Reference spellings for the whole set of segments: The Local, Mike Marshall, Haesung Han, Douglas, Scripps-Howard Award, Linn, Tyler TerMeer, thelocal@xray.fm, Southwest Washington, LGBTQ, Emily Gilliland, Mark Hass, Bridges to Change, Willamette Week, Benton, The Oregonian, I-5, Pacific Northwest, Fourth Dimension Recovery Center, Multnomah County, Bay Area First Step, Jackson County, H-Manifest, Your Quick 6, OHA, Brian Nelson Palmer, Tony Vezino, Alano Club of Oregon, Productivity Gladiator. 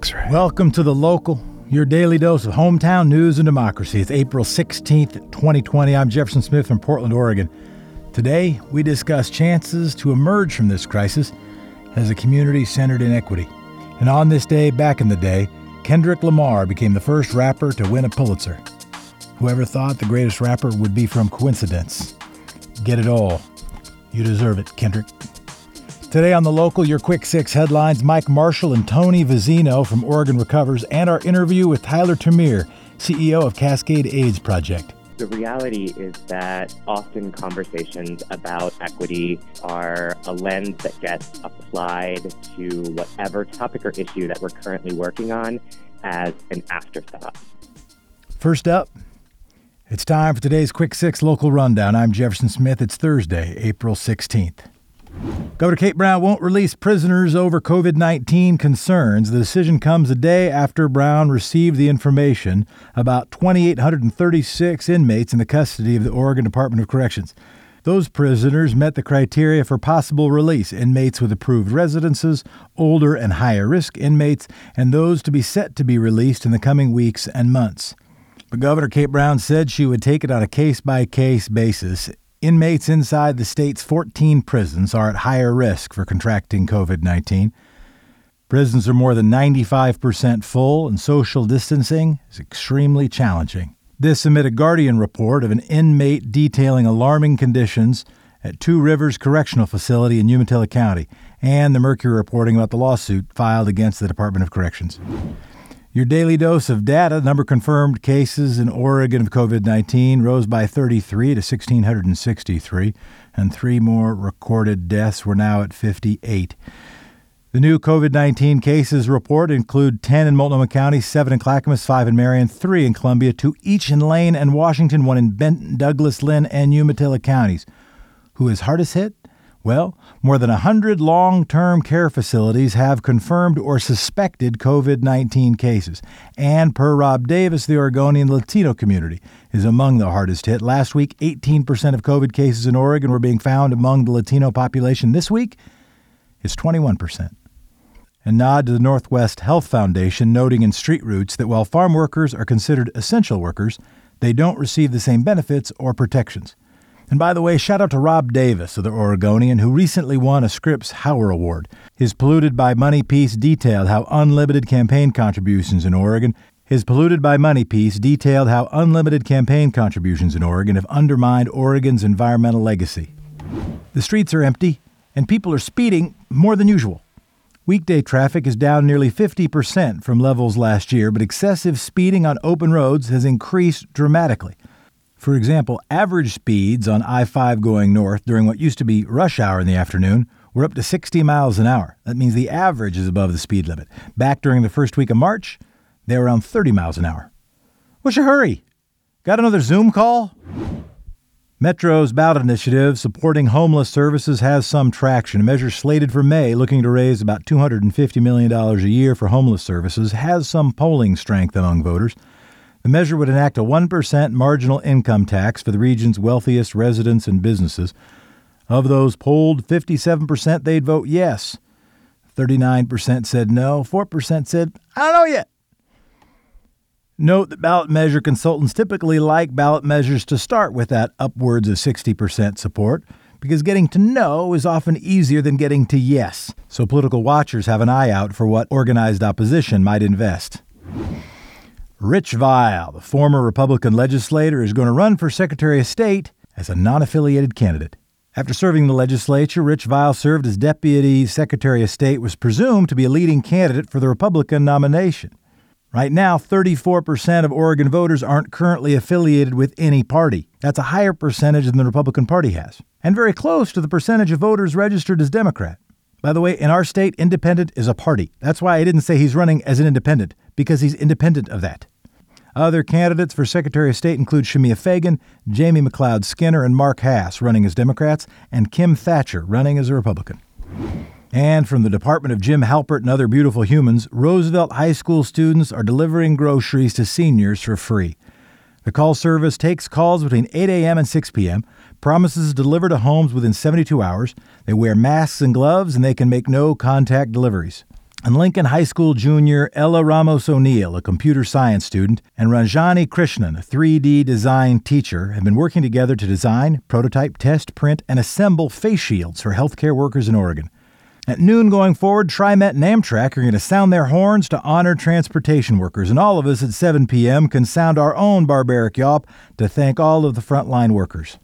That's right. Welcome to The Local, your daily dose of hometown news and democracy. It's April 16th, 2020. I'm Jefferson Smith from Portland, Oregon. Today, we discuss chances to emerge from this crisis as a community centered in equity. And on this day, back in the day, Kendrick Lamar became the first rapper to win a Pulitzer. Whoever thought the greatest rapper would be from coincidence? Get it all. You deserve it, Kendrick. Today on The Local, your Quick Six headlines, Mike Marshall and Tony Vezino from Oregon Recovers, and our interview with Tyler TerMeer, CEO of Cascade AIDS Project. The reality is that often conversations about equity are a lens that gets applied to whatever topic or issue that we're currently working on as an afterthought. First up, it's time for today's Quick Six Local Rundown. I'm Jefferson Smith. It's Thursday, April 16th. Governor Kate Brown won't release prisoners over COVID-19 concerns. The decision comes a day after Brown received the information about 2,836 inmates in the custody of the Oregon Department of Corrections. Those prisoners met the criteria for possible release: inmates with approved residences, older and higher-risk inmates, and those to be set to be released in the coming weeks and months. But Governor Kate Brown said she would take it on a case-by-case basis. Inmates inside the state's 14 prisons are at higher risk for contracting COVID-19. Prisons are more than 95% full, and social distancing is extremely challenging. This amid a Guardian report of an inmate detailing alarming conditions at Two Rivers Correctional Facility in Umatilla County, and the Mercury reporting about the lawsuit filed against the Department of Corrections. Your daily dose of data. Number confirmed cases in Oregon of COVID-19 rose by 33 to 1,663, and three more recorded deaths. We're now at 58. The new COVID-19 cases report include 10 in Multnomah County, 7 in Clackamas, 5 in Marion, 3 in Columbia, 2 each in Lane and Washington, 1 in Benton, Douglas, Linn, and Umatilla counties. Who is hardest hit? Well, more than 100 long-term care facilities have confirmed or suspected COVID-19 cases. And per Rob Davis, the Oregonian Latino community is among the hardest hit. Last week, 18% of COVID cases in Oregon were being found among the Latino population. This week, it's 21%. A nod to the Northwest Health Foundation, noting in Street Roots that while farm workers are considered essential workers, they don't receive the same benefits or protections. And by the way, shout out to Rob Davis of The Oregonian, who recently won a Scripps-Howard Award. His Polluted by Money piece detailed how unlimited campaign contributions in Oregon have undermined Oregon's environmental legacy. The streets are empty, and people are speeding more than usual. Weekday traffic is down nearly 50% from levels last year, but excessive speeding on open roads has increased dramatically. For example, average speeds on I-5 going north during what used to be rush hour in the afternoon were up to 60 miles an hour. That means the average is above the speed limit. Back during the first week of March, they were around 30 miles an hour. What's your hurry? Got another Zoom call? Metro's ballot initiative supporting homeless services has some traction. A measure slated for May, looking to raise about $250 million a year for homeless services, has some polling strength among voters. The measure would enact a 1% marginal income tax for the region's wealthiest residents and businesses. Of those polled, 57% they'd vote yes. 39% said no. 4% said, I don't know yet. Note that ballot measure consultants typically like ballot measures to start with that upwards of 60% support, because getting to no is often easier than getting to yes. So political watchers have an eye out for what organized opposition might invest. Rich Vile, the former Republican legislator, is going to run for Secretary of State as a non-affiliated candidate. After serving the legislature, Rich Vile served as Deputy Secretary of State, was presumed to be a leading candidate for the Republican nomination. Right now, 34% of Oregon voters aren't currently affiliated with any party. That's a higher percentage than the Republican Party has, and very close to the percentage of voters registered as Democrat. By the way, in our state, independent is a party. That's why I didn't say he's running as an independent, because he's independent of that. Other candidates for Secretary of State include Shamia Fagan, Jamie McLeod Skinner, and Mark Hass, running as Democrats, and Kim Thatcher, running as a Republican. And from the Department of Jim Halpert and Other Beautiful Humans, Roosevelt High School students are delivering groceries to seniors for free. The call service takes calls between 8 a.m. and 6 p.m., promises to deliver to homes within 72 hours. They wear masks and gloves, and they can make no-contact deliveries. and Lincoln High School junior Ella Ramos O'Neill, a computer science student, and Ranjani Krishnan, a 3D design teacher, have been working together to design, prototype, test, print, and assemble face shields for healthcare workers in Oregon. At noon going forward, TriMet and Amtrak are going to sound their horns to honor transportation workers, and all of us at 7 p.m. can sound our own barbaric yawp to thank all of the frontline workers.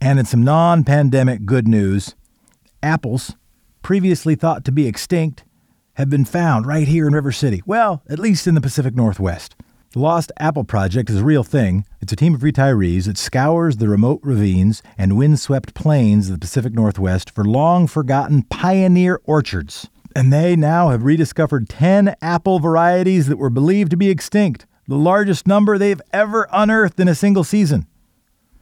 And in some non-pandemic good news, apples, previously thought to be extinct, have been found right here in River City. Well, at least in the Pacific Northwest. The Lost Apple Project is a real thing. It's a team of retirees that scours the remote ravines and windswept plains of the Pacific Northwest for long-forgotten pioneer orchards. And they now have rediscovered 10 apple varieties that were believed to be extinct, the largest number they've ever unearthed in a single season.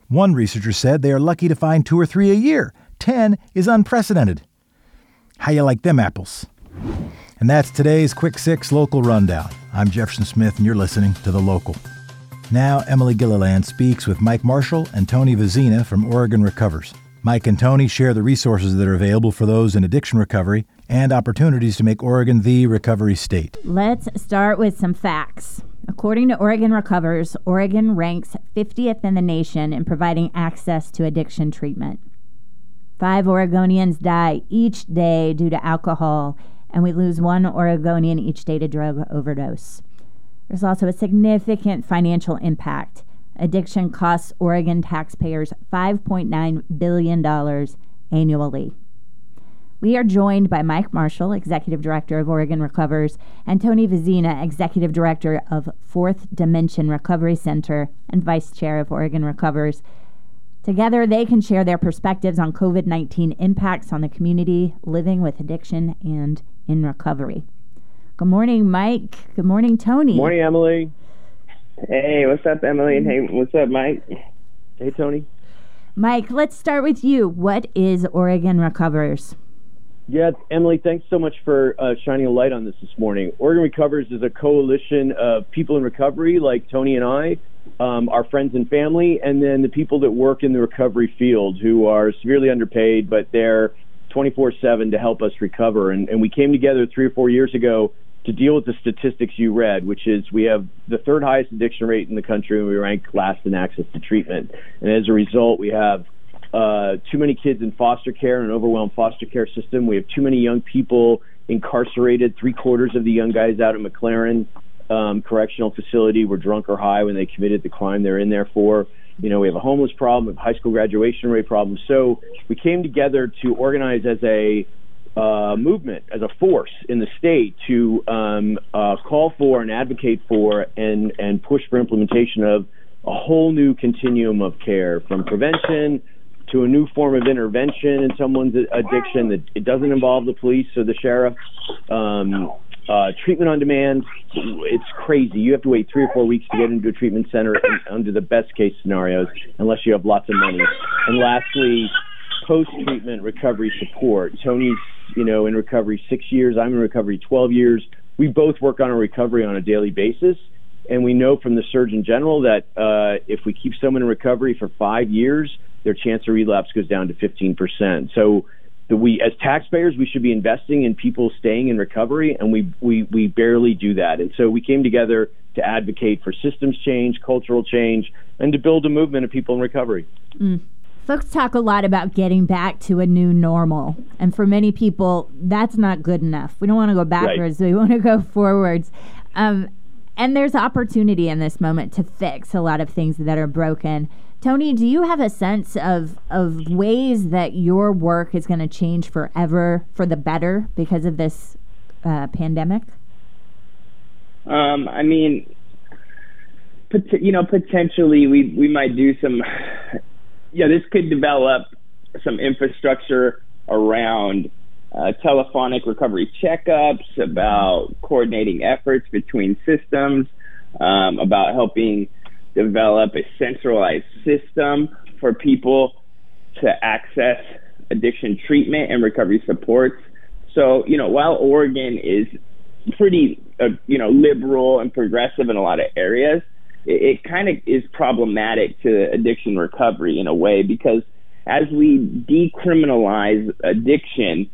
One researcher said they are lucky to find 2 or 3 a year. 10 is unprecedented. How you like them apples? And that's today's Quick 6 Local Rundown. I'm Jefferson Smith, and you're listening to The Local. Now, Emily Gilliland speaks with Mike Marshall and Tony Vezino from Oregon Recovers. Mike and Tony share the resources that are available for those in addiction recovery and opportunities to make Oregon the recovery state. Let's start with some facts. According to Oregon Recovers, Oregon ranks 50th in the nation in providing access to addiction treatment. 5 Oregonians die each day due to alcohol, and we lose 1 Oregonian each day to drug overdose. There's also a significant financial impact. Addiction costs Oregon taxpayers $5.9 billion annually. We are joined by Mike Marshall, Executive Director of Oregon Recovers, and Tony Vezino, Executive Director of Fourth Dimension Recovery Center and Vice Chair of Oregon Recovers. Together, they can share their perspectives on COVID-19 impacts on the community living with addiction and in recovery. Good morning, Mike. Good morning, Tony. Morning, Emily. Hey, what's up, Emily? And hey, what's up, Mike? Hey, Tony. Mike, let's start with you. What is Oregon Recovers? Yeah, Emily, thanks so much for shining a light on this morning. Oregon Recovers is a coalition of people in recovery like Tony and I, our friends and family, and then the people that work in the recovery field who are severely underpaid, but they're 24/7 to help us recover. And we came together 3 or 4 years ago to deal with the statistics you read, which is we have the 3rd highest addiction rate in the country, and we rank last in access to treatment. And as a result, we have too many kids in foster care and an overwhelmed foster care system. We have too many young people incarcerated. 3/4 of the young guys out at McLaren correctional facility were drunk or high when they committed the crime they're in there for. You know, we have a homeless problem, we have high school graduation rate problem. So we came together to organize as a movement, as a force in the state to call for and advocate for and push for implementation of a whole new continuum of care, from prevention to a new form of intervention in someone's addiction that it doesn't involve the police or the sheriff. Treatment on demand, it's crazy. You have to wait 3 or 4 weeks to get into a treatment center under the best case scenarios, unless you have lots of money. And lastly, post-treatment recovery support. Tony's, you know, in recovery 6 years. I'm in recovery 12 years. We both work on our recovery on a daily basis. And we know from the Surgeon General that if we keep someone in recovery for 5 years, their chance of relapse goes down to 15%. So we, as taxpayers, we should be investing in people staying in recovery, and we barely do that. And so we came together to advocate for systems change, cultural change, and to build a movement of people in recovery. Folks talk a lot about getting back to a new normal, and for many people, that's not good enough. We don't want to go backwards. Right. We want to go forwards. And there's opportunity in this moment to fix a lot of things that are broken. Tony, do you have a sense of ways that your work is going to change forever for the better because of this pandemic? I mean, potentially we might do some, this could develop some infrastructure around telephonic recovery checkups, about coordinating efforts between systems, about helping develop a centralized system for people to access addiction treatment and recovery supports. So, while Oregon is pretty, liberal and progressive in a lot of areas, it kind of is problematic to addiction recovery in a way, because as we decriminalize addiction,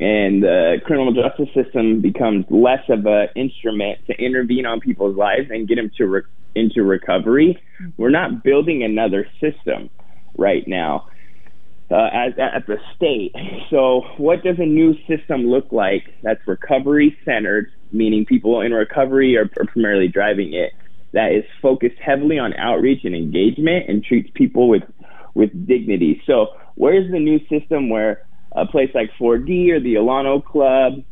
and the criminal justice system becomes less of an instrument to intervene on people's lives and get them to into recovery. We're not building another system right now at the state. So what does a new system look like that's recovery-centered, meaning people in recovery are primarily driving it, that is focused heavily on outreach and engagement and treats people with dignity? So where's the new system where a place like 4D or the Alano Club,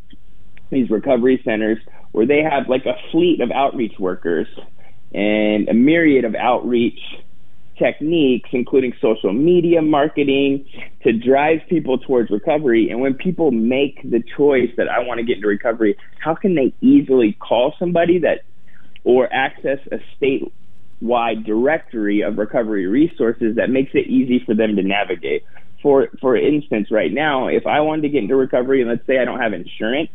these recovery centers, where they have like a fleet of outreach workers and a myriad of outreach techniques, including social media marketing, to drive people towards recovery? And when people make the choice that I want to get into recovery, how can they easily call somebody that or access a statewide directory of recovery resources that makes it easy for them to navigate? For instance, right now, if I wanted to get into recovery and let's say I don't have insurance,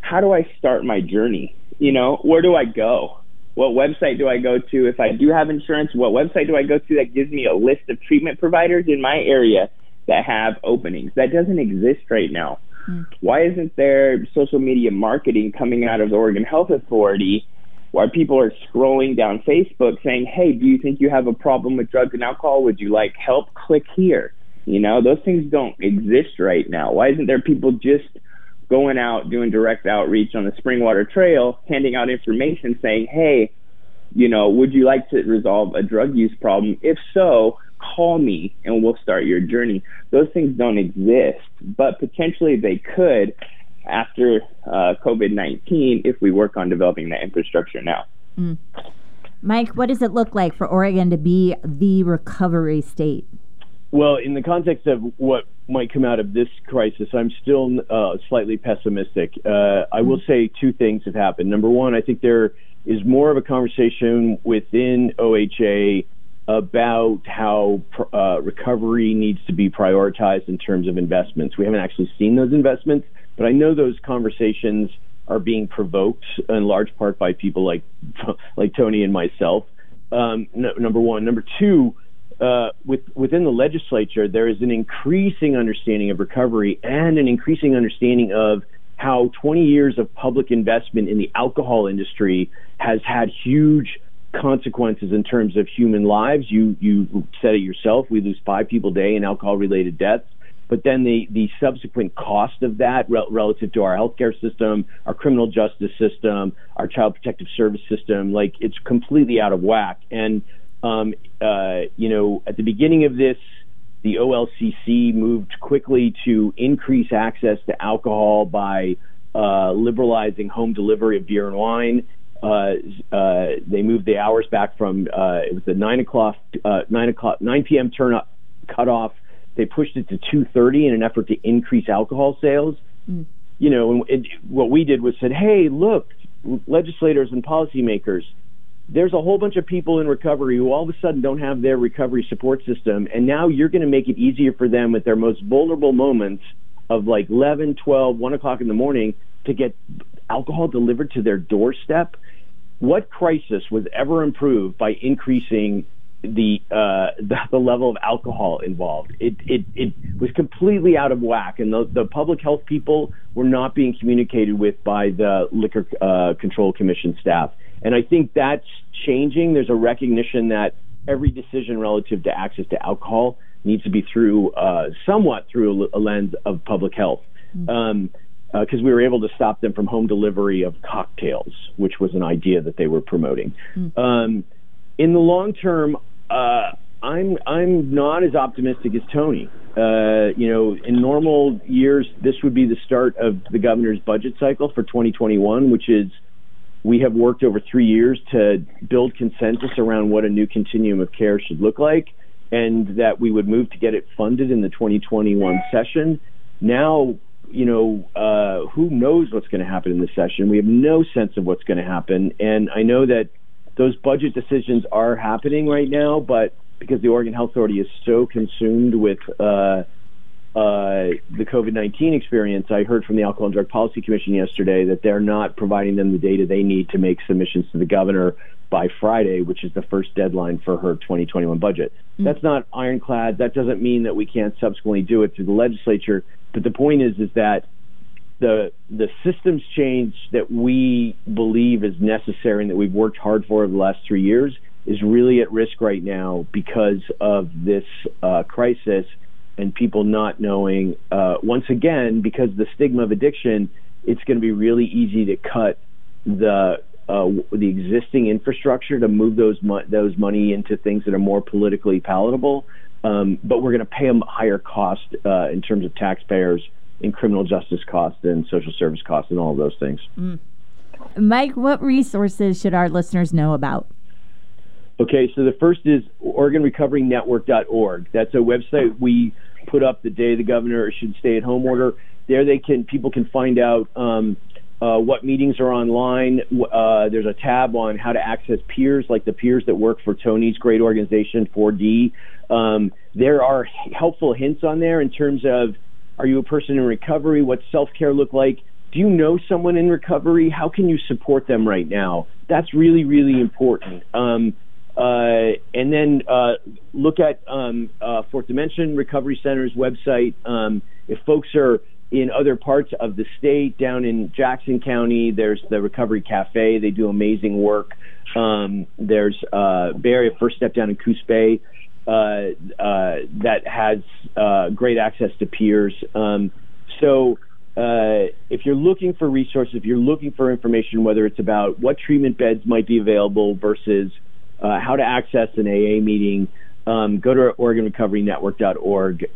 how do I start my journey? You know, where do I go? What website do I go to? If I do have insurance, what website do I go to that gives me a list of treatment providers in my area that have openings? That doesn't exist right now. Why isn't there social media marketing coming out of the Oregon Health Authority where people are scrolling down Facebook saying, hey, do you think you have a problem with drugs and alcohol? Would you like help? Click here. You know, those things don't exist right now. Why isn't there people just going out, doing direct outreach on the Springwater Trail, handing out information saying, hey, you know, would you like to resolve a drug use problem? If so, call me and we'll start your journey. Those things don't exist, but potentially they could after COVID-19 if we work on developing that infrastructure now. Mike, what does it look like for Oregon to be the recovery state? Well, in the context of what might come out of this crisis, I'm still slightly pessimistic. I will say two things have happened. Number one, I think there is more of a conversation within OHA about how recovery needs to be prioritized in terms of investments. We haven't actually seen those investments, but I know those conversations are being provoked in large part by people like Tony and myself, number one. Number two, within the legislature, there is an increasing understanding of recovery and an increasing understanding of how 20 years of public investment in the alcohol industry has had huge consequences in terms of human lives. You said it yourself, we lose 5 people a day in alcohol-related deaths, but then the subsequent cost of that relative to our healthcare system, our criminal justice system, our child protective service system, like it's completely out of whack. And you know, at the beginning of this, the OLCC moved quickly to increase access to alcohol by liberalizing home delivery of beer and wine. They moved the hours back from it was the 9 p.m. cutoff. They pushed it to 2:30 in an effort to increase alcohol sales. You know, and what we did was said, hey, look, legislators and policymakers, there's a whole bunch of people in recovery who all of a sudden don't have their recovery support system, and now you're going to make it easier for them at their most vulnerable moments of like 11, 12, 1 o'clock in the morning to get alcohol delivered to their doorstep. What crisis was ever improved by increasing the level of alcohol involved? It was completely out of whack, and the public health people were not being communicated with by the Liquor Control Commission staff. And I think that's changing. There's a recognition that every decision relative to access to alcohol needs to be through somewhat through a lens of public health, because we were able to stop them from home delivery of cocktails, which was an idea that they were promoting. In the long term, I'm not as optimistic as Tony. You know, in normal years, this would be the start of the governor's budget cycle for 2021, which is we have worked over 3 years to build consensus around what a new continuum of care should look like, and that we would move to get it funded in the 2021 session. Now, you know, who knows what's going to happen in this session? We have no sense of what's going to happen, and I know that those budget decisions are happening right now, but because the Oregon Health Authority is so consumed with the COVID-19 experience, I heard from the Alcohol and Drug Policy Commission yesterday that they're not providing them the data they need to make submissions to the governor by Friday, which is the first deadline for her 2021 budget. That's not ironclad. That doesn't mean that we can't subsequently do it through the legislature. But the point is that the systems change that we believe is necessary and that we've worked hard for over the last 3 years is really at risk right now because of this crisis and people not knowing. Once again, because the stigma of addiction, it's going to be really easy to cut the existing infrastructure to move those money into things that are more politically palatable. But we're going to pay them higher cost in terms of taxpayers in criminal justice costs and social service costs and all of those things. Mm. Mike, what resources should our listeners know about? Okay, so the first is OregonRecoveryNetwork.org. That's a website we put up the day the governor issued stay-at-home order. There, people can find out what meetings are online. There's a tab on how to access peers, like the peers that work for Tony's great organization, 4D. There are helpful hints on there in terms of, are you a person in recovery? What's self-care look like? Do you know someone in recovery? How can you support them right now? That's really, really important. And then look at Fourth Dimension Recovery Center's website. If folks are in other parts of the state, down in Jackson County, there's the Recovery Cafe. They do amazing work. There's Bay Area First Step down in Coos Bay that has great access to peers. So if you're looking for resources, if you're looking for information, whether it's about what treatment beds might be available versus how to access an AA meeting, go to OregonRecoveryNetwork.org.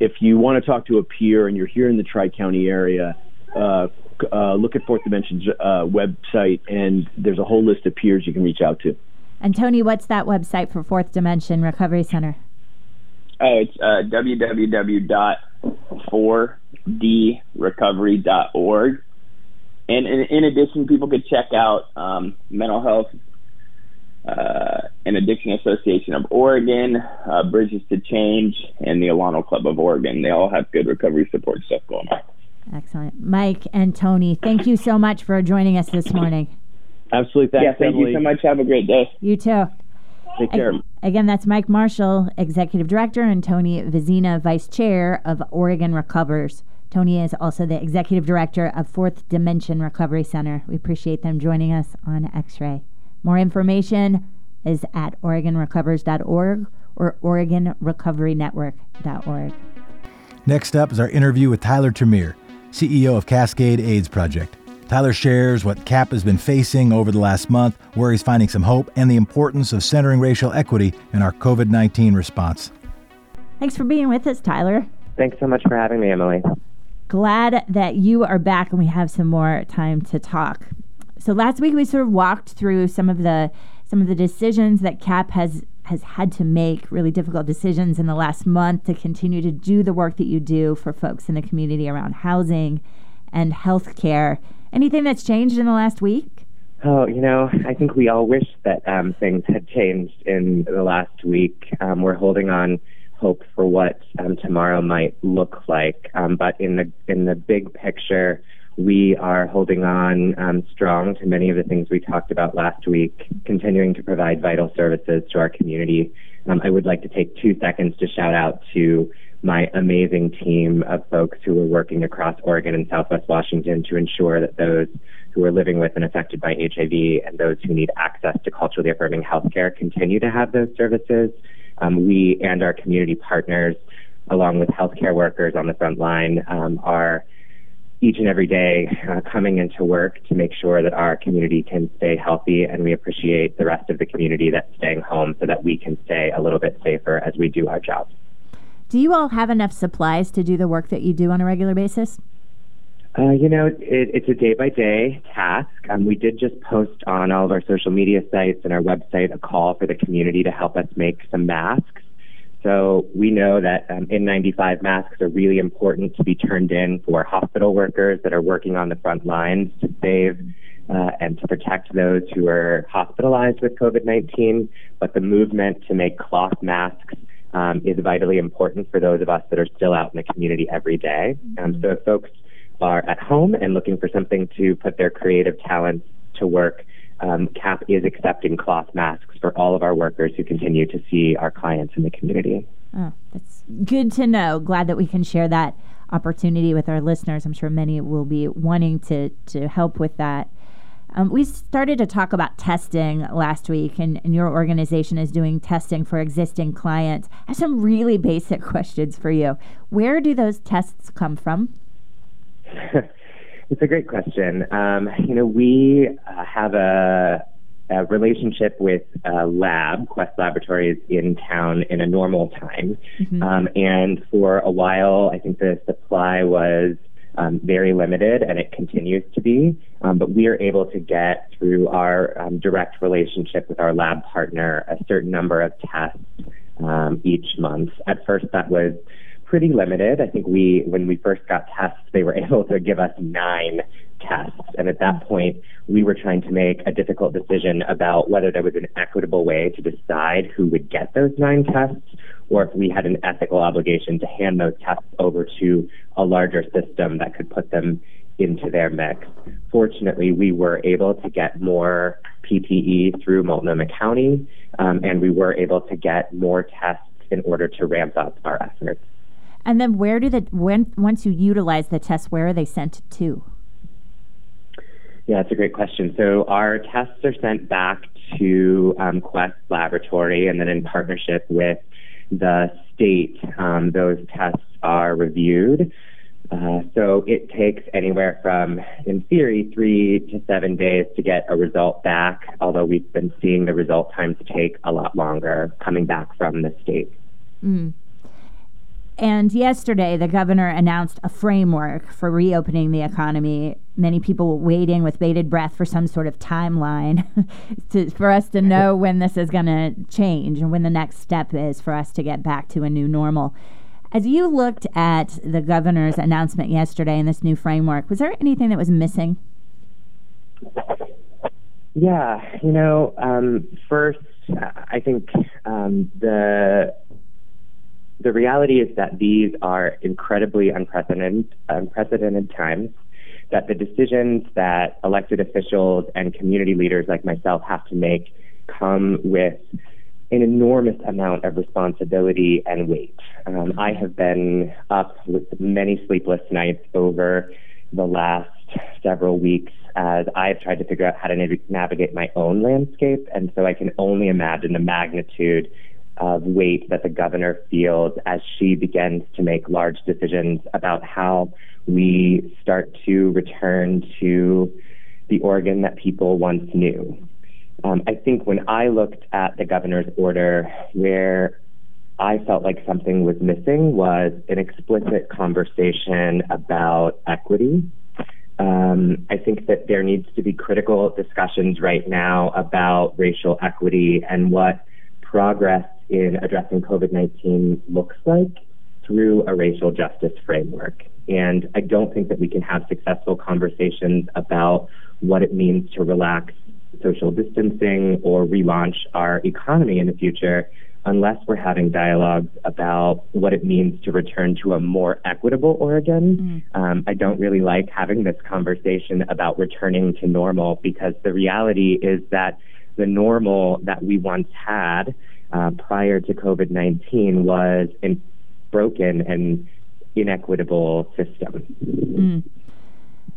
If you want to talk to a peer and you're here in the Tri-County area, look at Fourth Dimension's website, and there's a whole list of peers you can reach out to. And Tony, what's that website for Fourth Dimension Recovery Center? Oh, it's www.4drecovery.org. And in addition, people could check out mental health an Addiction Association of Oregon, Bridges to Change, and the Alano Club of Oregon. They all have good recovery support stuff going on. Excellent. Mike and Tony, thank you so much for joining us this morning. Absolutely. Thank you so much. Have a great day. You too. Take care. Again, that's Mike Marshall, Executive Director, and Tony Vezino, Vice Chair of Oregon Recovers. Tony is also the Executive Director of Fourth Dimension Recovery Center. We appreciate them joining us on X-Ray. More information is at OregonRecovers.org or OregonRecoveryNetwork.org. Next up is our interview with Tyler TerMeer, CEO of Cascade AIDS Project. Tyler shares what CAP has been facing over the last month, where he's finding some hope, and the importance of centering racial equity in our COVID-19 response. Thanks for being with us, Tyler. Thanks so much for having me, Emily. Glad that you are back and we have some more time to talk. So last week we sort of walked through some of the decisions that CAP has had to make, really difficult decisions in the last month to continue to do the work that you do for folks in the community around housing and health care. Anything that's changed in the last week? Oh, I think we all wish that things had changed in the last week. We're holding on hope for what tomorrow might look like. But in the big picture, we are holding on strong to many of the things we talked about last week, continuing to provide vital services to our community. I would like to take 2 seconds to shout out to my amazing team of folks who are working across Oregon and Southwest Washington to ensure that those who are living with and affected by HIV and those who need access to culturally affirming healthcare continue to have those services. We and our community partners, along with healthcare workers on the front line, are each and every day coming into work to make sure that our community can stay healthy, and we appreciate the rest of the community that's staying home so that we can stay a little bit safer as we do our jobs. Do you all have enough supplies to do the work that you do on a regular basis? It's a day-by-day task. We did just post on all of our social media sites and our website a call for the community to help us make some masks. So we know that N95 masks are really important to be turned in for hospital workers that are working on the front lines to save and to protect those who are hospitalized with COVID-19. But the movement to make cloth masks is vitally important for those of us that are still out in the community every day. So if folks are at home and looking for something to put their creative talents to work, CAP is accepting cloth masks for all of our workers who continue to see our clients in the community. Oh, that's good to know. Glad that we can share that opportunity with our listeners. I'm sure many will be wanting to help with that. We started to talk about testing last week, and your organization is doing testing for existing clients. I have some really basic questions for you. Where do those tests come from? It's a great question. We have a relationship with a lab, Quest Laboratories, in town in a normal time. Mm-hmm. And for a while, I think the supply was very limited, and it continues to be. But we are able to get, through our direct relationship with our lab partner, a certain number of tests each month. At first, that was pretty limited. I think when we first got tests, they were able to give us 9 tests. And at that point, we were trying to make a difficult decision about whether there was an equitable way to decide who would get those 9 tests, or if we had an ethical obligation to hand those tests over to a larger system that could put them into their mix. Fortunately, we were able to get more PTE through Multnomah County, and we were able to get more tests in order to ramp up our efforts. And then once you utilize the tests, where are they sent to? Yeah, that's a great question. So our tests are sent back to Quest Laboratory, and then in partnership with the state, those tests are reviewed. So it takes anywhere from, in theory, 3 to 7 days to get a result back, although we've been seeing the result times take a lot longer coming back from the state. Mm. And yesterday, the governor announced a framework for reopening the economy. Many people waiting with bated breath for some sort of timeline for us to know when this is going to change and when the next step is for us to get back to a new normal. As you looked at the governor's announcement yesterday and this new framework, was there anything that was missing? Yeah, first, I think the reality is that these are incredibly unprecedented times, that the decisions that elected officials and community leaders like myself have to make come with an enormous amount of responsibility and weight. I have been up with many sleepless nights over the last several weeks as I've tried to figure out how to navigate my own landscape, and so I can only imagine the magnitude of weight that the governor feels as she begins to make large decisions about how we start to return to the Oregon that people once knew. I think when I looked at the governor's order, where I felt like something was missing was an explicit conversation about equity. I think that there needs to be critical discussions right now about racial equity and what progress in addressing COVID-19 looks like through a racial justice framework. And I don't think that we can have successful conversations about what it means to relax social distancing or relaunch our economy in the future unless we're having dialogues about what it means to return to a more equitable Oregon. Mm. I don't really like having this conversation about returning to normal, because the reality is that the normal that we once had prior to COVID-19 was a broken and inequitable system. Mm.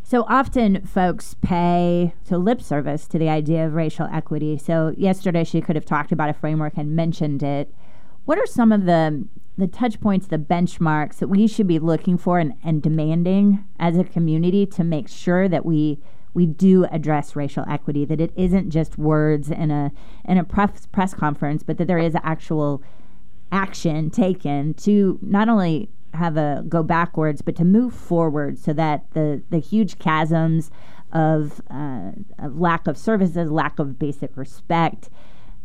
So often folks pay to lip service to the idea of racial equity. So yesterday she could have talked about a framework and mentioned it. What are some of the touch points, the benchmarks that we should be looking for and demanding as a community to make sure that we do address racial equity, that it isn't just words in a press conference, but that there is actual action taken to not only have a go backwards, but to move forward so that the huge chasms of lack of services, lack of basic respect,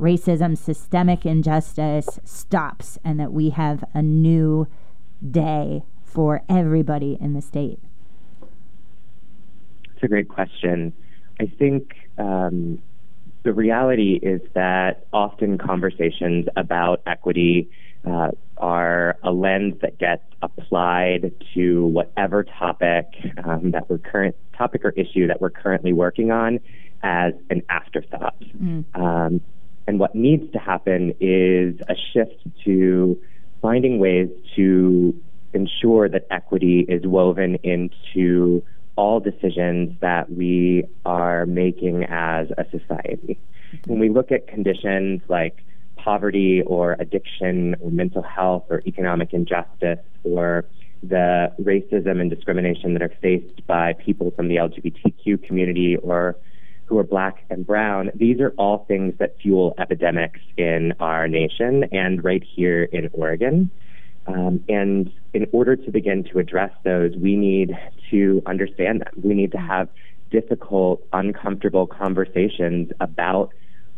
racism, systemic injustice stops, and that we have a new day for everybody in the state? It's a great question. I think the reality is that often conversations about equity are a lens that gets applied to whatever topic or issue that we're currently working on as an afterthought. Mm. And what needs to happen is a shift to finding ways to ensure that equity is woven into all decisions that we are making as a society. When we look at conditions like poverty or addiction or mental health or economic injustice or the racism and discrimination that are faced by people from the LGBTQ community or who are Black and brown, these are all things that fuel epidemics in our nation and right here in Oregon. And in order to begin to address those, we need to understand them. We need to have difficult, uncomfortable conversations about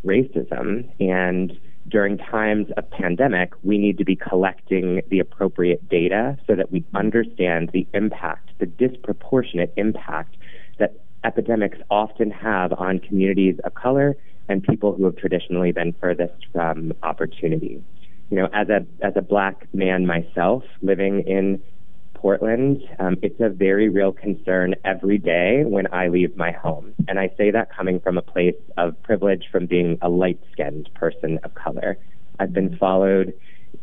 racism. And during times of pandemic, we need to be collecting the appropriate data so that we understand the impact, the disproportionate impact that epidemics often have on communities of color and people who have traditionally been furthest from opportunity. You know, as a Black man myself living in Portland, it's a very real concern every day when I leave my home. And I say that coming from a place of privilege from being a light-skinned person of color. I've been followed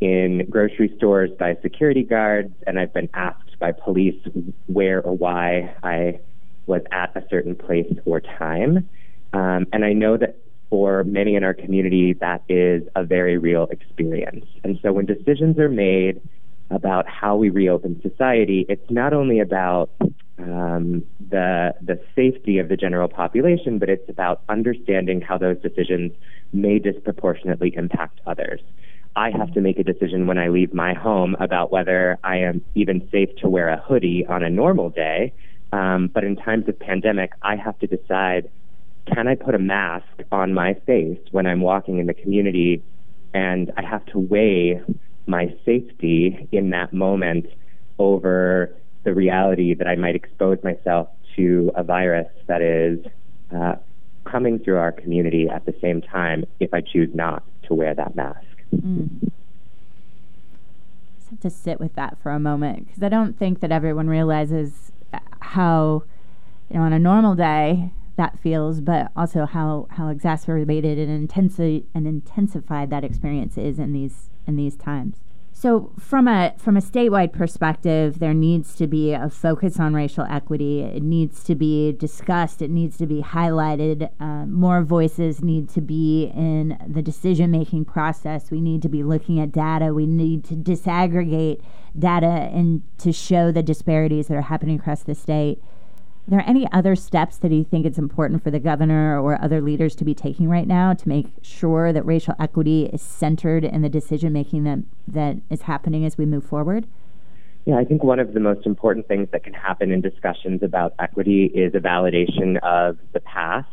in grocery stores by security guards, and I've been asked by police where or why I was at a certain place or time. And I know that for many in our community, that is a very real experience. And so when decisions are made about how we reopen society, it's not only about the safety of the general population, but it's about understanding how those decisions may disproportionately impact others. I have to make a decision when I leave my home about whether I am even safe to wear a hoodie on a normal day. But in times of pandemic, I have to decide, can I put a mask on my face when I'm walking in the community? And I have to weigh my safety in that moment over the reality that I might expose myself to a virus that is coming through our community at the same time if I choose not to wear that mask. I just have to sit with that for a moment, because I don't think that everyone realizes how, you know, on a normal day, that feels, but also how exacerbated and intensified that experience is in these times. So from a statewide perspective, there needs to be a focus on racial equity. It needs to be discussed. It needs to be highlighted. More voices need to be in the decision-making process. We need to be looking at data. We need to disaggregate data and to show the disparities that are happening across the state. Are there any other steps that you think it's important for the governor or other leaders to be taking right now to make sure that racial equity is centered in the decision-making that is happening as we move forward? Yeah, I think one of the most important things that can happen in discussions about equity is a validation of the past.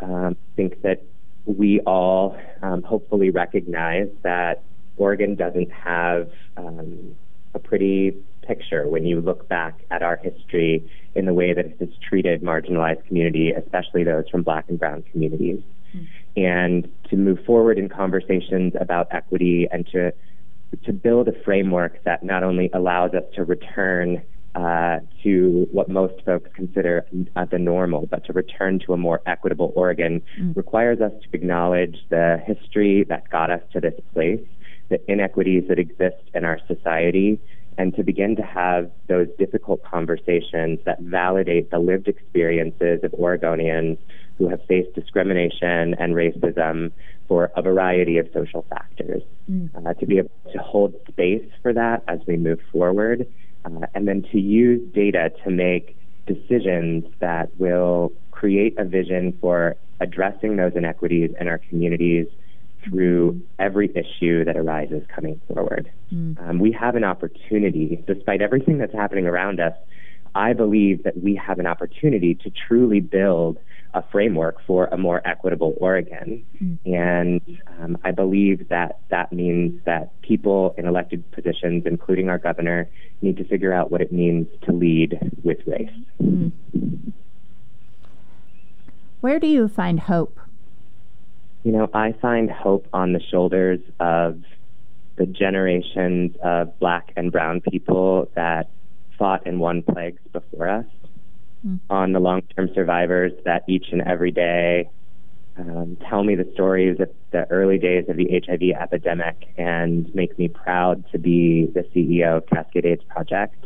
I think that we all hopefully recognize that Oregon doesn't have a pretty picture when you look back at our history in the way that it has treated marginalized community, especially those from Black and brown communities. And to move forward in conversations about equity and to build a framework that not only allows us to return to what most folks consider the normal, but to return to a more equitable Oregon requires us to acknowledge the history that got us to this place, the inequities that exist in our society, and to begin to have those difficult conversations that validate the lived experiences of Oregonians who have faced discrimination and racism for a variety of social factors. To be able to hold space for that as we move forward, and then to use data to make decisions that will create a vision for addressing those inequities in our communities through every issue that arises coming forward. We have an opportunity, despite everything that's happening around us, I believe that we have an opportunity to truly build a framework for a more equitable Oregon. And I believe that that means that people in elected positions, including our governor, need to figure out what it means to lead with race. Where do you find hope? You know, I find hope on the shoulders of the generations of Black and brown people that fought and won plagues before us, on the long-term survivors that each and every day tell me the stories of the early days of the HIV epidemic and make me proud to be the CEO of Cascade AIDS Project.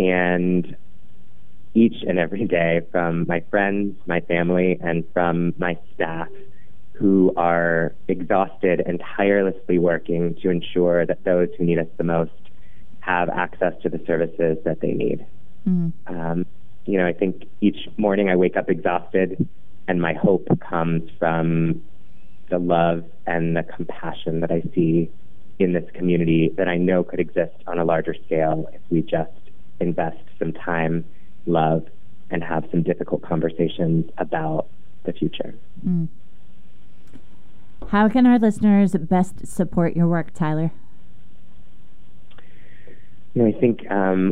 And each and every day from my friends, my family, and from my staff who are exhausted and tirelessly working to ensure that those who need us the most have access to the services that they need. Mm. I think each morning I wake up exhausted, and my hope comes from the love and the compassion that I see in this community that I know could exist on a larger scale if we just invest some time, love, and have some difficult conversations about the future. Mm. How can our listeners best support your work, Tyler? I think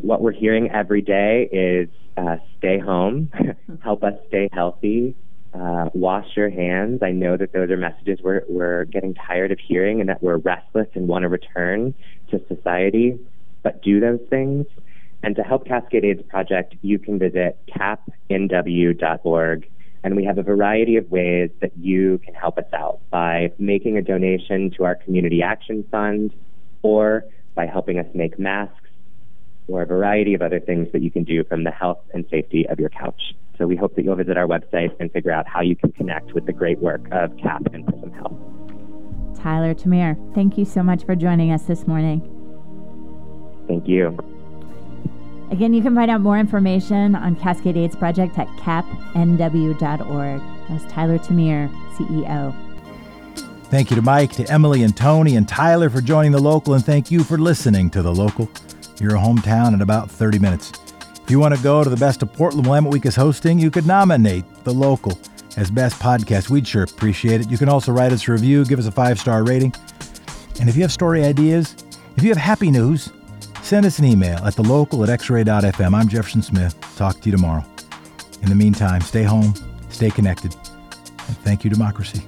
what we're hearing every day is stay home, help us stay healthy, wash your hands. I know that those are messages we're getting tired of hearing and that we're restless and want to return to society, but do those things. And to help Cascade AIDS Project, you can visit capnw.org, and we have a variety of ways that you can help us out by making a donation to our Community Action Fund or by helping us make masks, or a variety of other things that you can do from the health and safety of your couch. So we hope that you'll visit our website and figure out how you can connect with the great work of CAP and Prism Health. Tyler TerMeer, thank you so much for joining us this morning. Thank you. Again, you can find out more information on Cascade AIDS Project at capnw.org. That was Tyler TerMeer, CEO. Thank you to Mike, to Emily and Tony and Tyler for joining The Local, and thank you for listening to The Local, your hometown, in about 30 minutes. If you want to go to the Best of Portland Willamette Week is hosting, you could nominate The Local as Best Podcast. We'd sure appreciate it. You can also write us a review, give us a 5-star rating. And if you have story ideas, if you have happy news, send us an email at thelocal@xray.fm. I'm Jefferson Smith. Talk to you tomorrow. In the meantime, stay home, stay connected, and thank you, democracy.